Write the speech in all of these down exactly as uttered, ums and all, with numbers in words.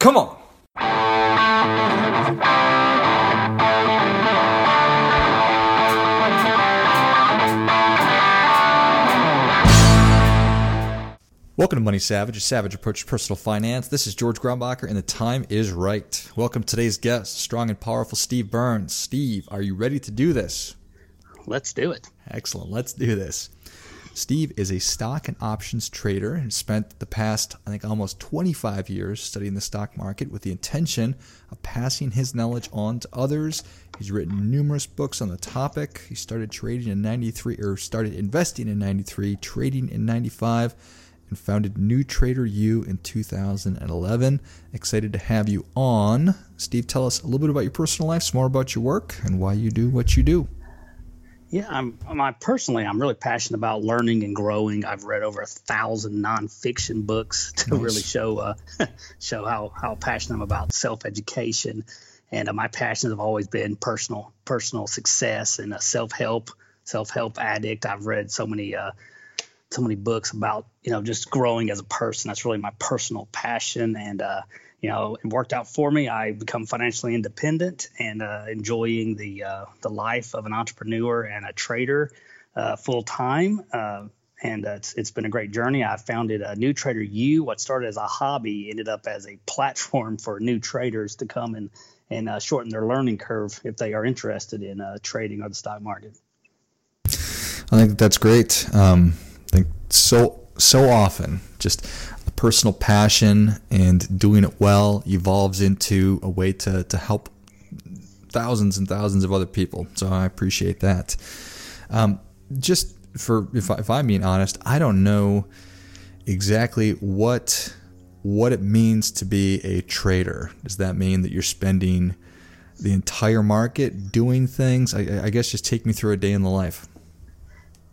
Come on. Welcome to Money Savage, a savage approach to personal finance. This is George Grumbacher, and the time is right. Welcome to today's guest, strong and powerful Steve Burns. Steve, are you ready to do this? Let's do it. Excellent. Let's do this. Steve is a stock and options trader and spent the past, I think, almost twenty-five years studying the stock market with the intention of passing his knowledge on to others. He's written numerous books on the topic. He started trading in ninety-three, or started investing in ninety-three, trading in ninety-five, and founded New Trader U in two thousand eleven. Excited to have you on. Steve, tell us a little bit about your personal life, some more about your work, and why you do what you do. Yeah, I'm, I'm personally, I'm really passionate about learning and growing. I've read over a thousand nonfiction books to nice. really show uh, show how, how passionate I'm about self-education. And uh, my passions have always been personal personal success and uh, self-help, self-help addict. I've read so many uh, so many books about, you know, just growing as a person. That's really my personal passion. And, uh, you know, it worked out for me. I become financially independent and uh, enjoying the uh, the life of an entrepreneur and a trader uh, full time. Uh, and uh, it's it's been a great journey. I founded a New Trader U. What started as a hobby ended up as a platform for new traders to come and, and uh, shorten their learning curve if they are interested in uh, trading or the stock market. I think that's great. Um, I think so so often just personal passion and doing it well evolves into a way to, to help thousands and thousands of other people. So I appreciate that. Um, just for, if, I, if I'm being honest, I don't know exactly what, what it means to be a trader. Does that mean that you're spending the entire market doing things? I, I guess just take me through a day in the life.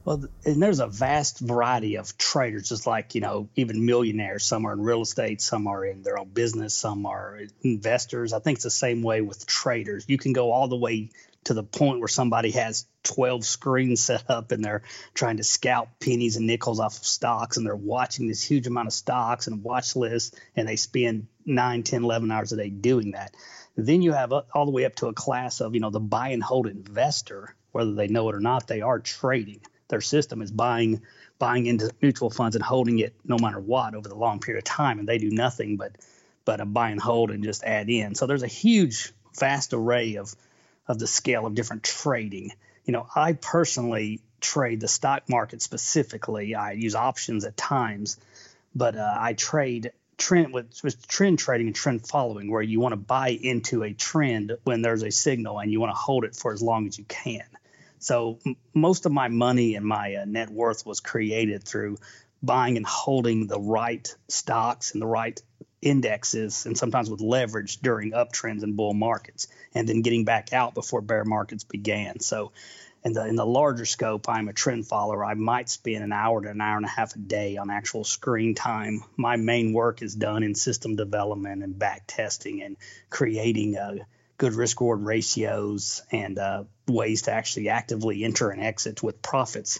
Well, and there's a vast variety of traders, just like, you know, even millionaires. Some are in real estate, some are in their own business, some are investors. I think it's the same way with traders. You can go all the way to the point where somebody has twelve screens set up and they're trying to scalp pennies and nickels off of stocks, and they're watching this huge amount of stocks and watch lists, and they spend nine, ten, eleven hours a day doing that. Then you have all the way up to a class of, you know, the buy and hold investor. Whether they know it or not, they are trading. Their system is buying buying into mutual funds and holding it no matter what over the long period of time, and they do nothing but but a buy and hold and just add in. So there's a huge, vast array of of the scale of different trading. You know, I personally trade the stock market specifically. I use options at times, but uh, I trade trend with, with trend trading and trend following, where you want to buy into a trend when there's a signal and you want to hold it for as long as you can. So most of my money and my uh, net worth was created through buying and holding the right stocks and the right indexes, and sometimes with leverage during uptrends and bull markets, and then getting back out before bear markets began. So in the, in the larger scope, I'm a trend follower. I might spend an hour to an hour and a half a day on actual screen time. My main work is done in system development and back testing and creating uh, good risk-reward ratios and uh, ways to actually actively enter and exit with profits,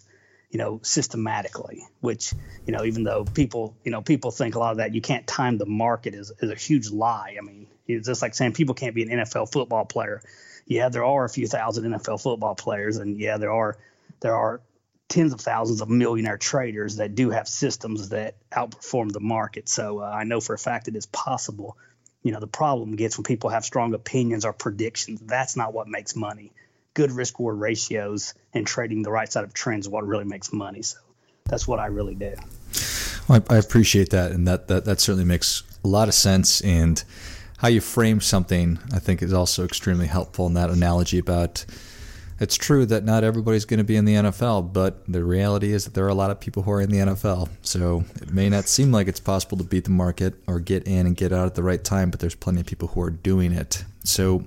you know, systematically, which, you know, even though people, you know, people think a lot of that, you can't time the market is, is a huge lie. I mean, it's just like saying people can't be an N F L football player. Yeah, there are a few thousand N F L football players, and yeah, there are there are tens of thousands of millionaire traders that do have systems that outperform the market. So uh, I know for a fact it is possible. You know, the problem gets when people have strong opinions or predictions. That's not what makes money. Good risk-reward ratios and trading the right side of trends is what really makes money. So that's what I really do. Well, I, I appreciate that, and that, that that certainly makes a lot of sense. And how you frame something, I think, is also extremely helpful in that analogy about it's true that not everybody's going to be in the N F L, but the reality is that there are a lot of people who are in the N F L. So it may not seem like it's possible to beat the market or get in and get out at the right time, but there's plenty of people who are doing it. So,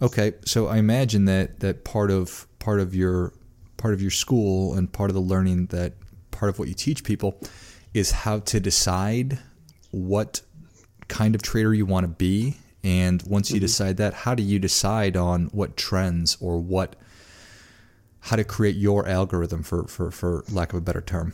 okay, so I imagine that, that part of part of your part of your school and part of the learning, that part of what you teach people, is how to decide what kind of trader you want to be. And once you mm-hmm. decide that, how do you decide on what trends or what how to create your algorithm, for, for, for lack of a better term?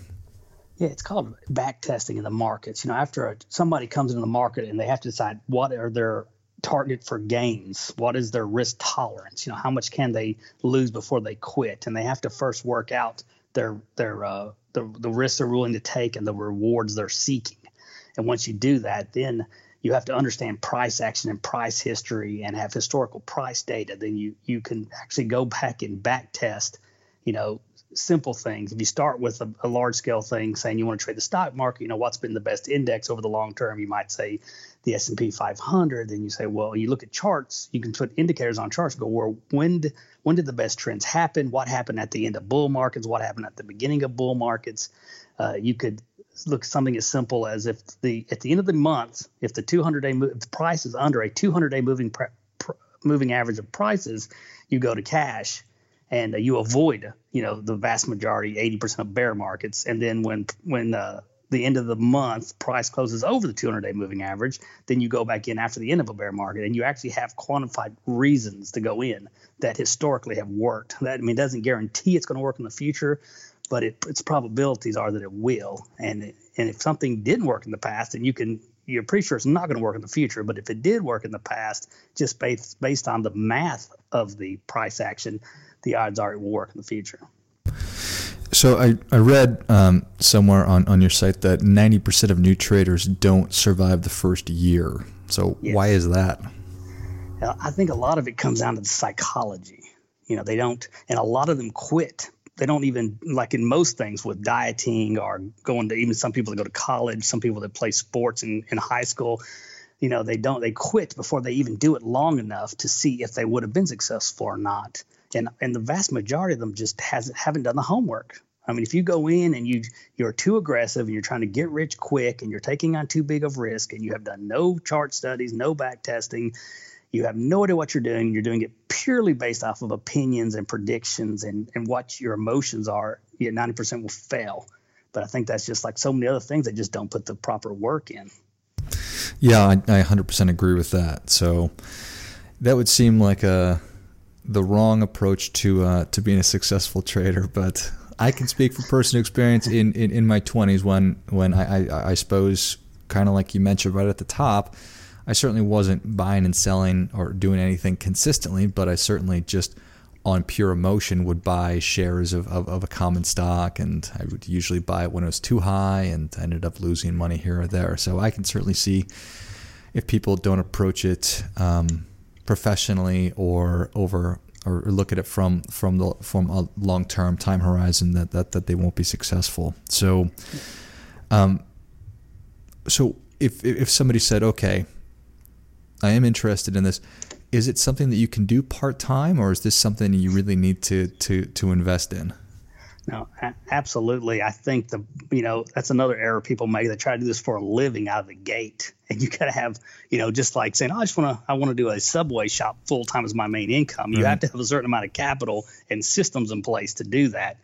Yeah, it's called back testing in the markets. You know, after a, somebody comes into the market and they have to decide what are their target for gains, what is their risk tolerance, you know, how much can they lose before they quit, and they have to first work out their their uh, the the risks they're willing to take and the rewards they're seeking. And once you do that, then you have to understand price action and price history and have historical price data. Then you you can actually go back and back test, you know, simple things. If you start with a, a large scale thing saying you want to trade the stock market, you know, what's been the best index over the long term? You might say the S and P five hundred. Then you say, well, you look at charts, you can put indicators on charts and go, well, when, when did the best trends happen? What happened at the end of bull markets? What happened at the beginning of bull markets? Uh, you could look something as simple as if the at the end of the month, if the two hundred day the price is under a two hundred day moving pre, pre, moving average of prices, you go to cash. And uh, you avoid, you know, the vast majority, eighty percent of bear markets. And then when when uh, the end of the month price closes over the two hundred day moving average, then you go back in after the end of a bear market, and you actually have quantified reasons to go in that historically have worked. That I mean, doesn't guarantee it's going to work in the future, but it, its probabilities are that it will. And it, and if something didn't work in the past, then you can you're pretty sure it's not going to work in the future. But if it did work in the past, just based based on the math of the price action, the odds are it will work in the future. So I, I read um, somewhere on, on your site that ninety percent of new traders don't survive the first year. So yes. Why is that? I think a lot of it comes down to the psychology. You know, they don't, and a lot of them quit. They don't even, like in most things with dieting or going to, even some people that go to college, some people that play sports in, in high school, you know, they don't, they quit before they even do it long enough to see if they would have been successful or not. And and the vast majority of them just hasn't haven't done the homework. I mean, if you go in and you you're too aggressive and you're trying to get rich quick and you're taking on too big of risk and you have done no chart studies, no back testing, you have no idea what you're doing. You're doing it purely based off of opinions and predictions and, and what your emotions are. Yeah, ninety percent will fail. But I think that's just like so many other things that just don't put the proper work in. Yeah, I, I one hundred percent agree with that. So that would seem like a the wrong approach to uh, to being a successful trader, but I can speak from personal experience in, in, in my twenties when when I, I, I suppose, kind of like you mentioned right at the top, I certainly wasn't buying and selling or doing anything consistently, but I certainly just on pure emotion would buy shares of, of, of a common stock, and I would usually buy it when it was too high and ended up losing money here or there. So I can certainly see if people don't approach it um, professionally or over or look at it from from the from a long-term time horizon that, that that they won't be successful. So um so if if somebody said, okay, I am interested in this, is it something that you can do part-time, or is this something you really need to to to invest in? No, absolutely. I think the you know that's another error people make. They try to do this for a living out of the gate, and you got to have you know just like saying, oh, I just want to I want to do a Subway shop full time as my main income. Mm-hmm. You have to have a certain amount of capital and systems in place to do that,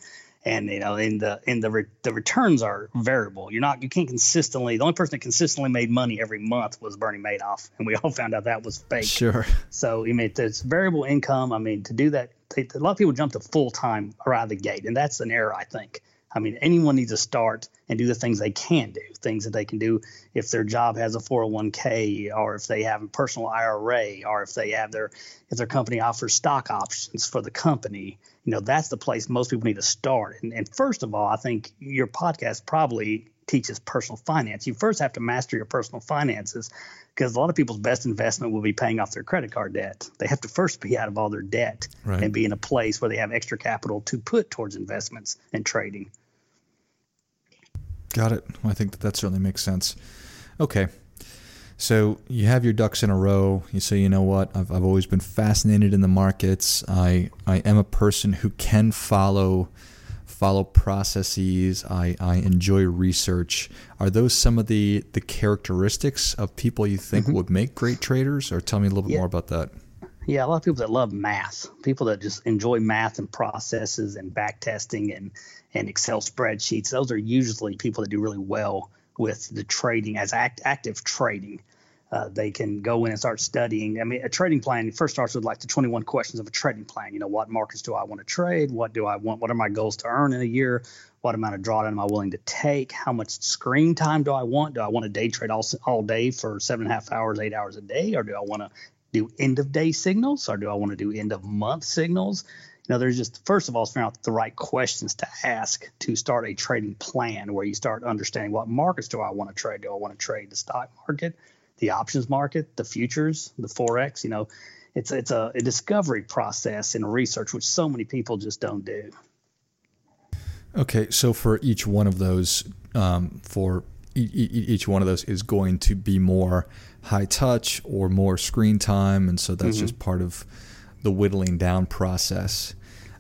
and you know in the in the re- the returns are variable. You're not you can't consistently. The only person that consistently made money every month was Bernie Madoff, and we all found out that was fake. Sure. So I mean, it's variable income. I mean, to do that. A lot of people jump to full-time right out of the gate, and that's an error, I think. I mean, anyone needs to start and do the things they can do, things that they can do if their job has a four oh one k or if they have a personal I R A or if they have their if their company offers stock options for the company. You know, that's the place most people need to start. And, and first of all, I think your podcast probably teaches personal finance. You first have to master your personal finances because a lot of people's best investment will be paying off their credit card debt. They have to first be out of all their debt right. and be in a place where they have extra capital to put towards investments and trading. Got it. Well, I think that that certainly makes sense. Okay. So you have your ducks in a row. You say, you know what? I've I've always been fascinated in the markets. I, I am a person who can follow follow processes. I, I enjoy research. Are those some of the, the characteristics of people you think mm-hmm. would make great traders? Or tell me a little bit yeah. more about that. Yeah, a lot of people that love math, people that just enjoy math and processes and back testing and, and Excel spreadsheets, those are usually people that do really well with the trading as act, active trading. Uh, they can go in and start studying. I mean, a trading plan first starts with like the twenty-one questions of a trading plan. You know, what markets do I want to trade? What do I want? What are my goals to earn in a year? What amount of drawdown am I willing to take? How much screen time do I want? Do I want to day trade all, all day for seven and a half hours, eight hours a day? Or do I want to do end of day signals? Or do I want to do end of month signals? You know, there's just, first of all, figuring out the right questions to ask to start a trading plan where you start understanding what markets do I want to trade? Do I want to trade the stock market, the options market, the futures, the Forex? You know, it's it's a, a discovery process in research, which so many people just don't do. Okay, so for each one of those, um, for e- e- each one of those is going to be more high touch or more screen time, and so that's mm-hmm. just part of the whittling down process.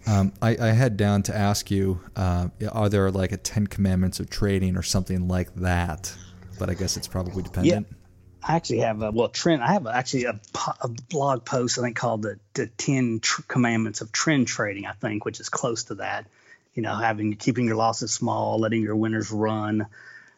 Um, I, I had down to ask you, uh, are there like a Ten Commandments of trading or something like that? But I guess it's probably dependent. Yeah. I actually have a, well, trend. I have actually a, a blog post, I think, called the, the Ten Tr- Commandments of Trend Trading, I think, which is close to that. You know, having, keeping your losses small, letting your winners run,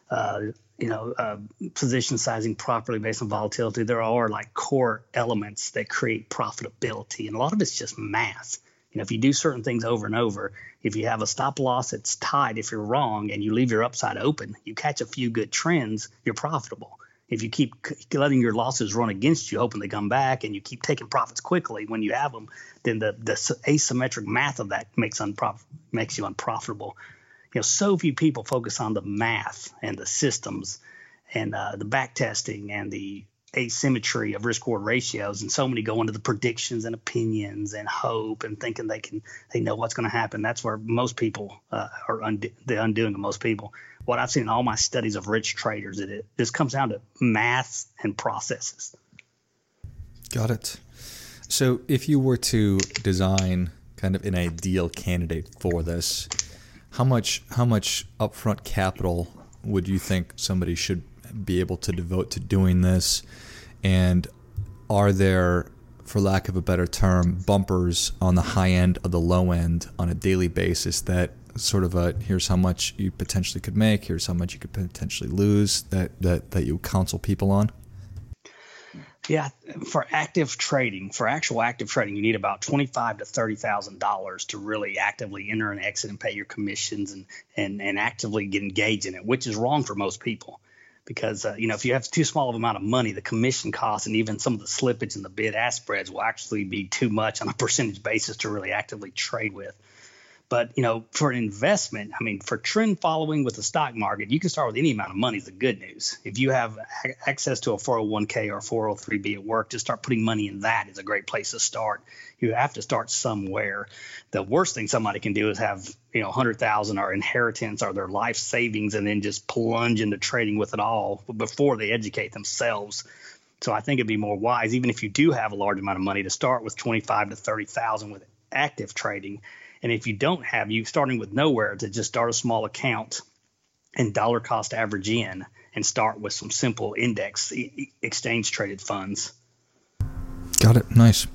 uh, you know, uh, position sizing properly based on volatility. There are like core elements that create profitability, and a lot of it's just math. You know, if you do certain things over and over, if you have a stop loss, it's tied. If you're wrong and you leave your upside open, you catch a few good trends, you're profitable. If you keep letting your losses run against you, hoping they come back, and you keep taking profits quickly when you have them, then the, the asymmetric math of that makes unprof- makes you unprofitable. You know, so few people focus on the math and the systems and uh, the back testing and the asymmetry of risk reward ratios, and so many go into the predictions and opinions and hope and thinking they can they know what's going to happen. That's where most people uh, are undo- the undoing of most people. What I've seen in all my studies of rich traders, it, it just comes down to math and processes. Got it. So if you were to design kind of an ideal candidate for this, how much how much upfront capital would you think somebody should be able to devote to doing this? And are there, for lack of a better term, bumpers on the high end or the low end on a daily basis that sort of a, here's how much you potentially could make, here's how much you could potentially lose, that, that, that you counsel people on? Yeah, for active trading, for actual active trading, you need about twenty-five thousand dollars to thirty thousand dollars to really actively enter and exit and pay your commissions and, and, and actively get engaged in it, which is wrong for most people. Because, uh, you know, if you have too small of an amount of money, the commission costs and even some of the slippage and the bid-ask spreads will actually be too much on a percentage basis to really actively trade with. But, you know, for an investment, I mean, for trend following with the stock market, you can start with any amount of money is the good news. If you have access to a four oh one k or a four oh three b at work, just start putting money in that is a great place to start. You have to start somewhere. The worst thing somebody can do is have, you know, one hundred thousand dollars or inheritance or their life savings and then just plunge into trading with it all before they educate themselves. So I think it'd be more wise, even if you do have a large amount of money, to start with twenty-five thousand dollars to thirty thousand dollars with active trading. And if you don't have, you starting with nowhere, to just start a small account and dollar cost average in and start with some simple index exchange traded funds. Got it. Nice.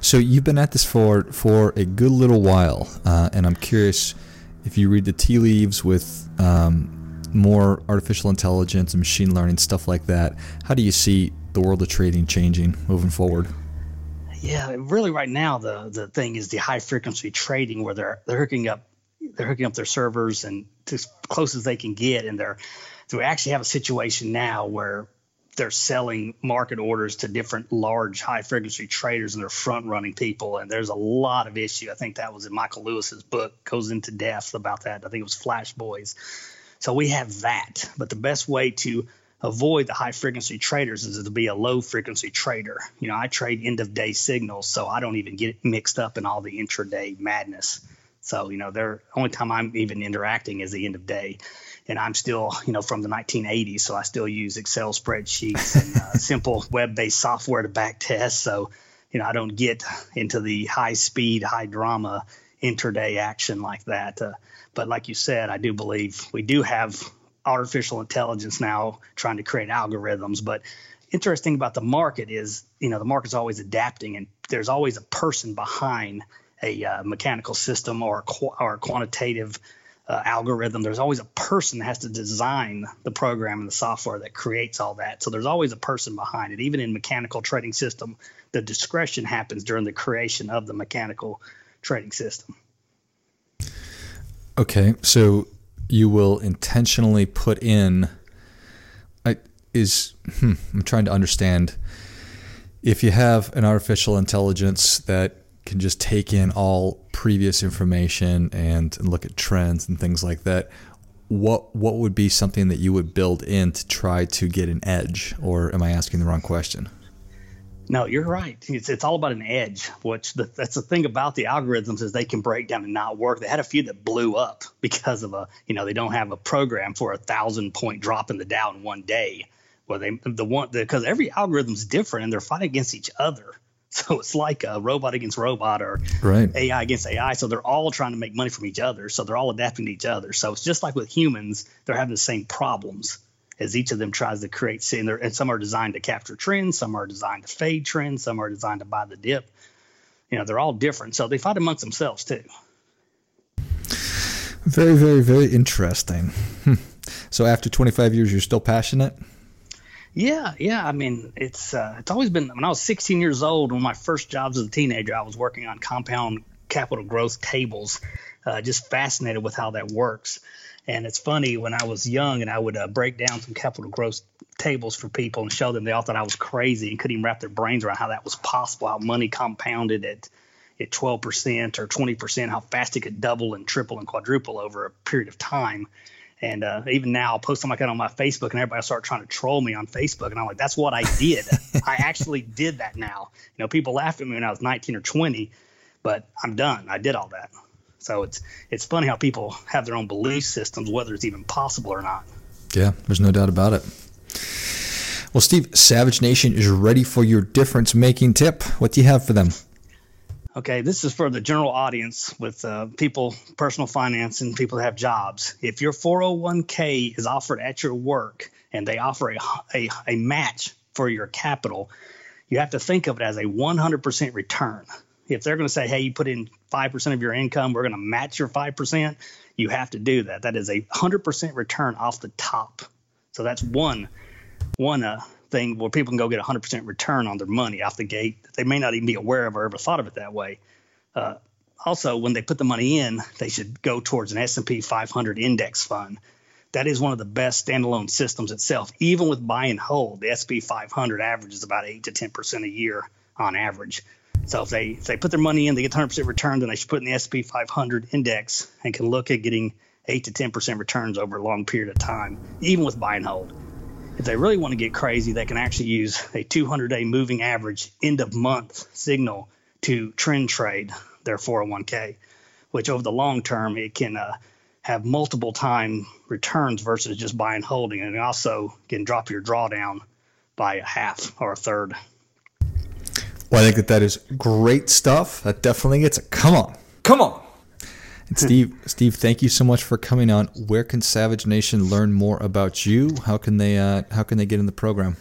So you've been at this for, for a good little while. Uh, and I'm curious if you read the tea leaves with um, more artificial intelligence and machine learning, stuff like that. How do you see the world of trading changing moving forward? Yeah, really right now the, the thing is the high frequency trading where they're they're hooking up they're hooking up their servers and as close as they can get, and they're so we actually have a situation now where they're selling market orders to different large high frequency traders and they're front running people, and there's a lot of issue. I think that was in Michael Lewis's book, goes into depth about that. I think it was Flash Boys. So we have that. But the best way to avoid the high frequency traders is to be a low frequency trader. You know, I trade end of day signals, so I don't even get mixed up in all the intraday madness. So, you know, the only time I'm even interacting is the end of day. And I'm still, you know, from the nineteen eighties, so I still use Excel spreadsheets and uh, simple web-based software to back test. So, you know, I don't get into the high speed, high drama intraday action like that. Uh, but like you said, I do believe we do have artificial intelligence now trying to create algorithms. But interesting about the market is, you know, the market's always adapting, and there's always a person behind a uh, mechanical system or a, qu- or a quantitative uh, algorithm. There's always a person that has to design the program and the software that creates all that. So there's always a person behind it. Even in mechanical trading system, the discretion happens during the creation of the mechanical trading system. Okay, so you will intentionally put in I is hmm, I'm trying to understand. If you have an artificial intelligence that can just take in all previous information and, and look at trends and things like that, what what would be something that you would build in to try to get an edge? Or am I asking the wrong question? No, you're right. It's it's all about an edge, which the, that's the thing about the algorithms is they can break down and not work. They had a few that blew up because of a, you know, they don't have a program for a thousand point drop in the Dow in one day. Well, they the one because the, every algorithm's different and they're fighting against each other. So it's like a robot against robot or right. A I against A I. So they're all trying to make money from each other. So they're all adapting to each other. So it's just like with humans, they're having the same problems as each of them tries to create. And, and some are designed to capture trends. Some are designed to fade trends. Some are designed to buy the dip. You know, they're all different. So they fight amongst themselves too. Very, very, very interesting. Hmm. So after twenty-five years, you're still passionate? Yeah, yeah. I mean, it's uh, it's always been – when I was sixteen years old, one of my first jobs as a teenager, I was working on compound capital growth tables, uh, just fascinated with how that works. And it's funny, when I was young and I would uh, break down some capital growth tables for people and show them, they all thought I was crazy and couldn't even wrap their brains around how that was possible, how money compounded at, at twelve percent or twenty percent, how fast it could double and triple and quadruple over a period of time. And uh, even now, I'll post something like that on my Facebook, and everybody will start trying to troll me on Facebook. And I'm like, that's what I did. I actually did that now. You know, people laughed at me when I was nineteen or twenty, but I'm done. I did all that. So it's it's funny how people have their own belief systems, whether it's even possible or not. Yeah, there's no doubt about it. Well, Steve, Savage Nation is ready for your difference-making tip. What do you have for them? Okay, this is for the general audience with uh, people, personal finance, and people that have jobs. If your four oh one k is offered at your work and they offer a, a, a match for your capital, you have to think of it as a one hundred percent return. If they're going to say, hey, you put in five percent of your income, we're going to match your five percent, you have to do that. That is a one hundred percent return off the top. So that's one one uh, thing where people can go get a one hundred percent return on their money off the gate that they may not even be aware of or ever thought of it that way. Uh, also, when they put the money in, they should go towards an S and P five hundred index fund. That is one of the best standalone systems itself. Even with buy and hold, the S and P five hundred averages about eight to ten percent a year on average. So if they if they put their money in, they get one hundred percent return, then they should put in the S and P five hundred index and can look at getting eight to ten percent returns over a long period of time, even with buy and hold. If they really want to get crazy, they can actually use a two hundred day moving average end-of-month signal to trend trade their four oh one k, which over the long term, it can uh, have multiple time returns versus just buy and holding, and it also can drop your drawdown by a half or a third. Well, I think that that is great stuff. That definitely gets a come on. Come on. And Steve, Steve, thank you so much for coming on. Where can Savage Nation learn more about you? How can they uh, how can they get in the program?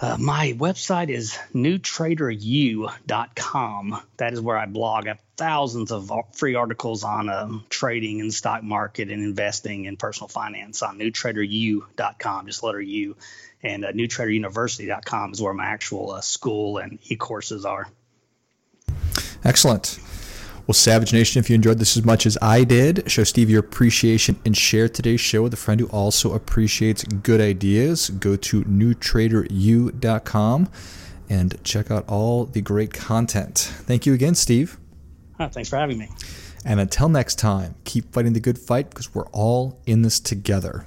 Uh, my website is new trader u dot com. That is where I blog. I have thousands of free articles on um, trading and stock market and investing and personal finance on new trader u dot com, just letter U. And uh, new trader university dot com is where my actual uh, school and e-courses are. Excellent. Well, Savage Nation, if you enjoyed this as much as I did, show Steve your appreciation and share today's show with a friend who also appreciates good ideas. Go to new trader u dot com and check out all the great content. Thank you again, Steve. Oh, thanks for having me. And until next time, keep fighting the good fight because we're all in this together.